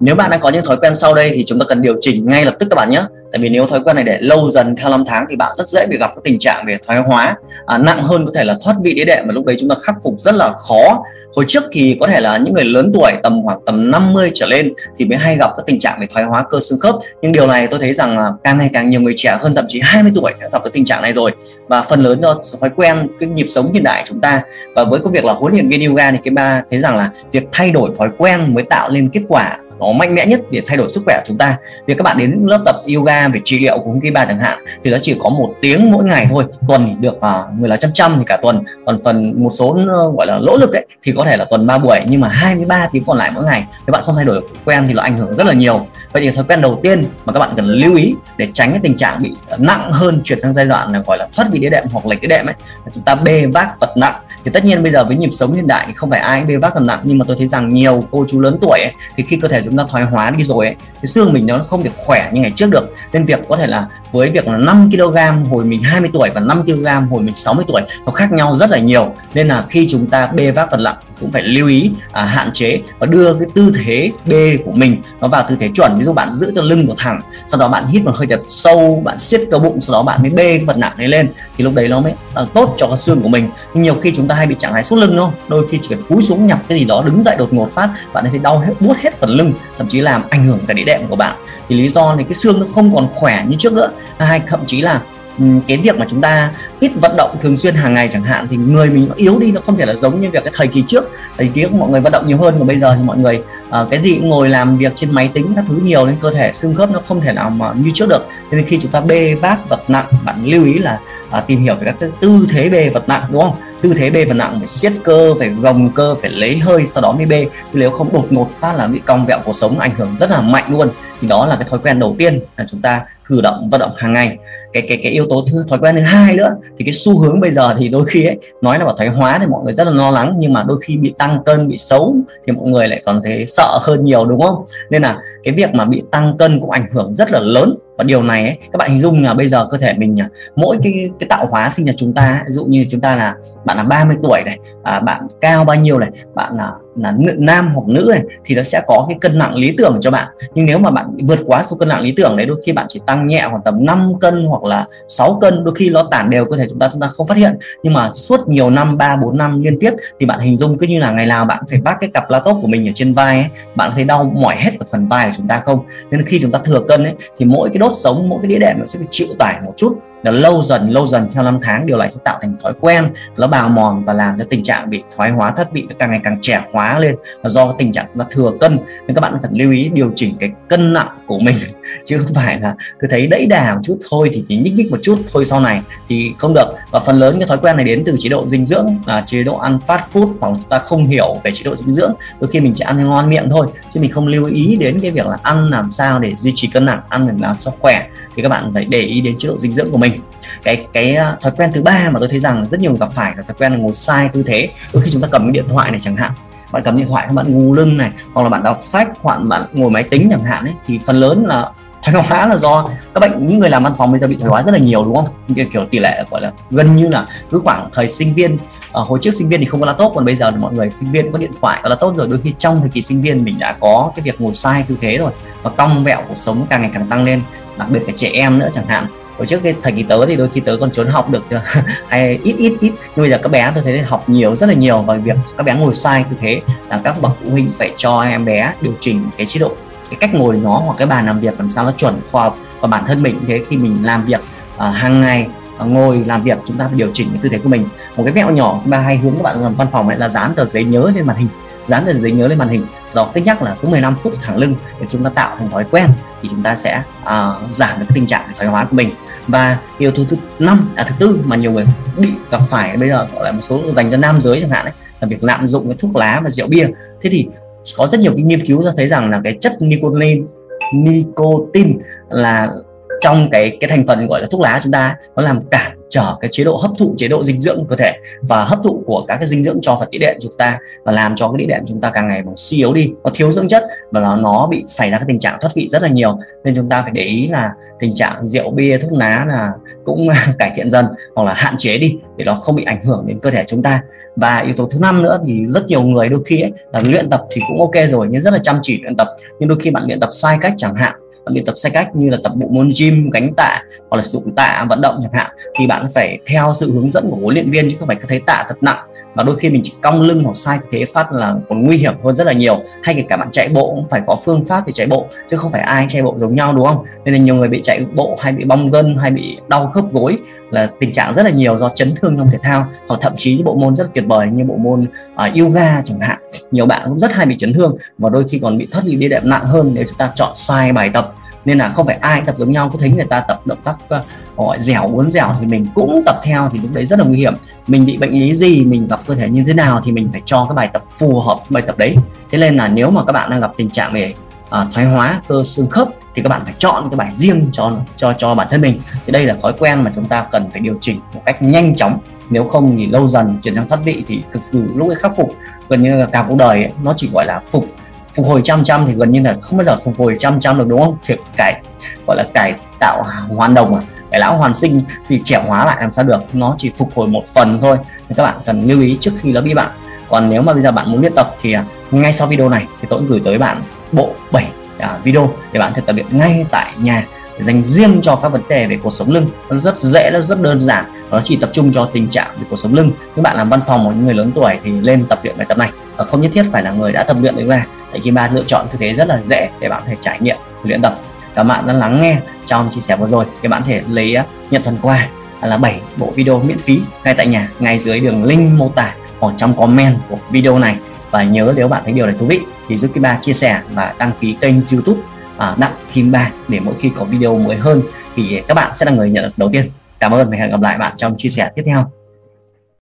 Nếu bạn đang có những thói quen sau đây thì chúng ta cần điều chỉnh ngay lập tức các bạn nhé. Tại vì nếu thói quen này để lâu dần theo năm tháng thì bạn rất dễ bị gặp cái tình trạng về thoái hóa, nặng hơn có thể là thoát vị đĩa đệm, mà lúc đấy chúng ta khắc phục rất là khó. Hồi trước thì có thể là những người lớn tuổi tầm khoảng tầm 50 trở lên thì mới hay gặp cái tình trạng về thoái hóa cơ xương khớp, nhưng điều này tôi thấy rằng là càng ngày càng nhiều người trẻ hơn, thậm chí 20 tuổi đã gặp cái tình trạng này rồi, và phần lớn do thói quen cái nhịp sống hiện đại chúng ta. Và với công việc là huấn luyện viên yoga thì Ba thấy rằng là việc thay đổi thói quen mới tạo nên kết quả nó mạnh mẽ nhất để thay đổi sức khỏe của chúng ta. Việc các bạn đến lớp tập yoga về trị liệu của công ty Ba chẳng hạn thì nó chỉ có 1 tiếng mỗi ngày thôi, tuần thì được người là trăm thì cả tuần, còn phần một số gọi là lỗ lực ấy, thì có thể là tuần 3 buổi, nhưng mà 23 tiếng còn lại mỗi ngày nếu bạn không thay đổi quen thì nó ảnh hưởng rất là nhiều. Vậy thì thói quen đầu tiên mà các bạn cần lưu ý để tránh cái tình trạng bị nặng hơn, chuyển sang giai đoạn là gọi là thoát vị đĩa đệm hoặc lệch đĩa đệm ấy, là chúng ta bê vác vật nặng. Thì tất nhiên bây giờ với nhịp sống hiện đại thì không phải ai bê vác vật nặng, nhưng mà tôi thấy rằng nhiều cô chú lớn tuổi ấy, thì khi cơ thể chúng ta thoái hóa đi rồi ấy, thì xương mình nó không được khỏe như ngày trước được, nên việc có thể là với việc là 5 kg hồi mình 20 tuổi và 5 kg hồi mình 60 tuổi nó khác nhau rất là nhiều, nên là khi chúng ta bê vác vật nặng cũng phải lưu ý hạn chế và đưa cái tư thế bê của mình nó vào tư thế chuẩn. Ví dụ bạn giữ cho lưng của thẳng, sau đó bạn hít vào hơi thật sâu, bạn siết cơ bụng, sau đó bạn mới bê cái vật nặng đấy lên, thì lúc đấy nó mới tốt cho các xương của mình. Nhưng nhiều khi chúng ta hay bị trạng thái sút lưng đúng không? Đôi khi chỉ cần cúi xuống nhặt cái gì đó, đứng dậy đột ngột phát bạn thấy đau hết, buốt hết phần lưng, thậm chí làm ảnh hưởng cả đĩa đệm của bạn. Thì lý do này cái xương nó không còn khỏe như trước nữa. Hay thậm chí là cái việc mà chúng ta ít vận động thường xuyên hàng ngày chẳng hạn thì người mình nó yếu đi, nó không thể là giống như việc cái thời kỳ trước. Thời kỳ mọi người vận động nhiều hơn, còn bây giờ thì mọi người cái gì cũng ngồi làm việc trên máy tính các thứ nhiều, nên cơ thể xương khớp nó không thể nào mà như trước được. Nên khi chúng ta bê vác vật nặng, bạn lưu ý là tìm hiểu về các tư thế bê vật nặng đúng không? Tư thế bê vật nặng phải siết cơ, phải gồng cơ, phải lấy hơi sau đó mới bê, chứ nếu không đột ngột phát là bị cong vẹo cuộc sống, ảnh hưởng rất là mạnh luôn. Thì đó là cái thói quen đầu tiên là chúng ta cử động vận động hàng ngày. Cái yếu tố thói quen thứ hai nữa thì cái xu hướng bây giờ thì đôi khi ấy, nói là bảo thoái hóa thì mọi người rất là lo lắng, nhưng mà đôi khi bị tăng cân, bị xấu thì mọi người lại còn thấy sợ hơn nhiều đúng không? Nên là cái việc mà bị tăng cân cũng ảnh hưởng rất là lớn. Và điều này ấy, các bạn hình dung là bây giờ cơ thể mình mỗi cái tạo hóa sinh ra chúng ta, ví dụ như chúng ta là bạn là 30 tuổi này, bạn cao bao nhiêu này, bạn là nam hoặc nữ này, thì nó sẽ có cái cân nặng lý tưởng cho bạn. Nhưng nếu mà bạn vượt quá số cân nặng lý tưởng đấy, đôi khi bạn chỉ tăng nhẹ khoảng tầm 5 cân hoặc là 6 cân, đôi khi nó tản đều cơ thể chúng ta không phát hiện. Nhưng mà suốt nhiều năm, 3-4 năm liên tiếp thì bạn hình dung cứ như là ngày nào bạn phải vác cái cặp laptop của mình ở trên vai ấy, bạn thấy đau mỏi hết ở phần vai của chúng ta không? Nên khi chúng ta thừa cân ấy, thì mỗi cái đốt sống, mỗi cái đĩa đệm nó sẽ phải chịu tải một chút. Nó lâu dần theo năm tháng, điều này sẽ tạo thành thói quen, nó bào mòn và làm cho tình trạng bị thoái hóa thoát vị nó càng ngày càng trẻ hóa lên, là do tình trạng nó thừa cân. Nên các bạn phải lưu ý điều chỉnh cái cân nặng của mình, chứ không phải là cứ thấy đẫy đà một chút thôi thì chỉ nhích một chút thôi sau này thì không được. Và phần lớn cái thói quen này đến từ chế độ dinh dưỡng, chế độ ăn fast food, hoặc chúng ta không hiểu về chế độ dinh dưỡng, đôi khi mình chỉ ăn ngon miệng thôi chứ mình không lưu ý đến cái việc là ăn làm sao để duy trì cân nặng, ăn để làm cho khỏe. Thì các bạn phải để ý đến chế độ dinh dưỡng của mình. Cái thói quen thứ ba mà tôi thấy rằng rất nhiều người gặp phải là thói quen là ngồi sai tư thế. Đôi khi chúng ta cầm cái điện thoại này chẳng hạn, bạn cầm điện thoại, bạn ngu lưng này, hoặc là bạn đọc sách, hoặc bạn ngồi máy tính chẳng hạn ấy, thì phần lớn là thoái hóa là do các bệnh. Những người làm văn phòng bây giờ bị thoái hóa rất là nhiều đúng không? Kiểu tỷ lệ gọi là gần như là cứ khoảng thời sinh viên, hồi trước sinh viên thì không có laptop, còn bây giờ thì mọi người sinh viên có điện thoại, có laptop rồi. Đôi khi trong thời kỳ sinh viên mình đã có cái việc ngồi sai tư thế rồi, và cong vẹo cuộc sống càng ngày càng tăng lên, đặc biệt là trẻ em nữa chẳng hạn. Hồi trước cái thời kỳ tớ thì đôi khi tớ còn trốn học được hay ít, nhưng bây giờ các bé tôi thấy học nhiều, rất là nhiều. Và việc các bé ngồi sai tư thế là các bậc phụ huynh phải cho em bé điều chỉnh cái chế độ, cái cách ngồi nó, hoặc cái bàn làm việc làm sao nó chuẩn khoa học. Và bản thân mình thế, khi mình làm việc hàng ngày ngồi làm việc, chúng ta phải điều chỉnh cái tư thế của mình. Một cái mẹo nhỏ mà hay hướng các bạn làm văn phòng ấy là dán tờ giấy nhớ trên màn hình, sau đó cứ nhắc là cứ 15 phút thẳng lưng để chúng ta tạo thành thói quen, thì chúng ta sẽ giảm được cái tình trạng thoái hóa của mình. Và yếu tố thứ tư mà nhiều người bị gặp phải bây giờ gọi là một số dành cho nam giới chẳng hạn ấy, là việc lạm dụng cái thuốc lá và rượu bia. Thế thì có rất nhiều cái nghiên cứu cho thấy rằng là cái chất nicotine là trong cái thành phần gọi là thuốc lá chúng ta, nó làm cản trở cái chế độ hấp thụ chế độ dinh dưỡng của cơ thể và hấp thụ của các cái dinh dưỡng cho phần đĩa đệm chúng ta, và làm cho cái đĩa đệm chúng ta càng ngày càng suy yếu đi, nó thiếu dưỡng chất và nó bị xảy ra cái tình trạng thoát vị rất là nhiều. Nên chúng ta phải để ý là tình trạng rượu bia thuốc lá là cũng cải thiện dần hoặc là hạn chế đi để nó không bị ảnh hưởng đến cơ thể chúng ta. Và yếu tố thứ 5 nữa thì rất nhiều người đôi khi là luyện tập thì cũng ok rồi, nhưng rất là chăm chỉ luyện tập, nhưng đôi khi bạn luyện tập sai cách chẳng hạn, luyện tập sai cách như là tập bộ môn gym, gánh tạ hoặc là sử dụng tạ vận động chẳng hạn, thì bạn phải theo sự hướng dẫn của huấn luyện viên chứ không phải cứ thấy tạ thật nặng. Và đôi khi mình chỉ cong lưng hoặc sai thế phát là còn nguy hiểm hơn rất là nhiều. Hay kể cả bạn chạy bộ cũng phải có phương pháp để chạy bộ chứ không phải ai chạy bộ giống nhau, đúng không? Nên là nhiều người bị chạy bộ hay bị bong gân hay bị đau khớp gối là tình trạng rất là nhiều do chấn thương trong thể thao, hoặc thậm chí những bộ môn rất tuyệt vời như bộ môn yoga chẳng hạn, nhiều bạn cũng rất hay bị chấn thương và đôi khi còn bị thoát vị đĩa đệm nặng hơn nếu chúng ta chọn sai bài tập. Nên là không phải ai tập giống nhau, cứ thấy người ta tập động tác gọi dẻo uốn dẻo thì mình cũng tập theo, thì lúc đấy rất là nguy hiểm. Mình bị bệnh lý gì, mình gặp cơ thể như thế nào thì mình phải cho cái bài tập phù hợp với bài tập đấy. Thế nên là nếu mà các bạn đang gặp tình trạng về thoái hóa cơ xương khớp thì các bạn phải chọn cái bài riêng cho bản thân mình. Thì đây là thói quen mà chúng ta cần phải điều chỉnh một cách nhanh chóng, nếu không thì lâu dần chuyển sang thoát vị thì thực sự lúc ấy khắc phục gần như là cả cuộc đời ấy, nó chỉ gọi là phục hồi 100% thì gần như là không bao giờ phục hồi 100% được, đúng không? Thì cải tạo hoàn đồng cải lão hoàn sinh thì trẻ hóa lại làm sao được, nó chỉ phục hồi một phần thôi. Nên các bạn cần lưu ý trước khi nó bị bạn. Còn nếu mà bây giờ bạn muốn luyện tập thì ngay sau video này thì tôi cũng gửi tới bạn bộ 7 video để bạn thực tập luyện ngay tại nhà dành riêng cho các vấn đề về cột sống lưng. Nó rất dễ, nó rất đơn giản, nó chỉ tập trung cho tình trạng về cột sống lưng. Các bạn làm văn phòng hoặc những người lớn tuổi thì lên tập luyện bài tập này, và không nhất thiết phải là người đã tập luyện đến ra. Tại khi bạn lựa chọn tư thế rất là dễ để bạn có thể trải nghiệm luyện tập. Các bạn đã lắng nghe trong chia sẻ vừa rồi, các bạn có thể lấy nhận phần quà là 7 bộ video miễn phí ngay tại nhà ngay dưới đường link mô tả hoặc trong comment của video này. Và nhớ nếu bạn thấy điều này thú vị thì giúp Kim Ba chia sẻ và đăng ký kênh YouTube Đặng Kim Ba để mỗi khi có video mới hơn thì các bạn sẽ là người nhận được đầu tiên. Cảm ơn và hẹn gặp lại bạn trong chia sẻ tiếp theo.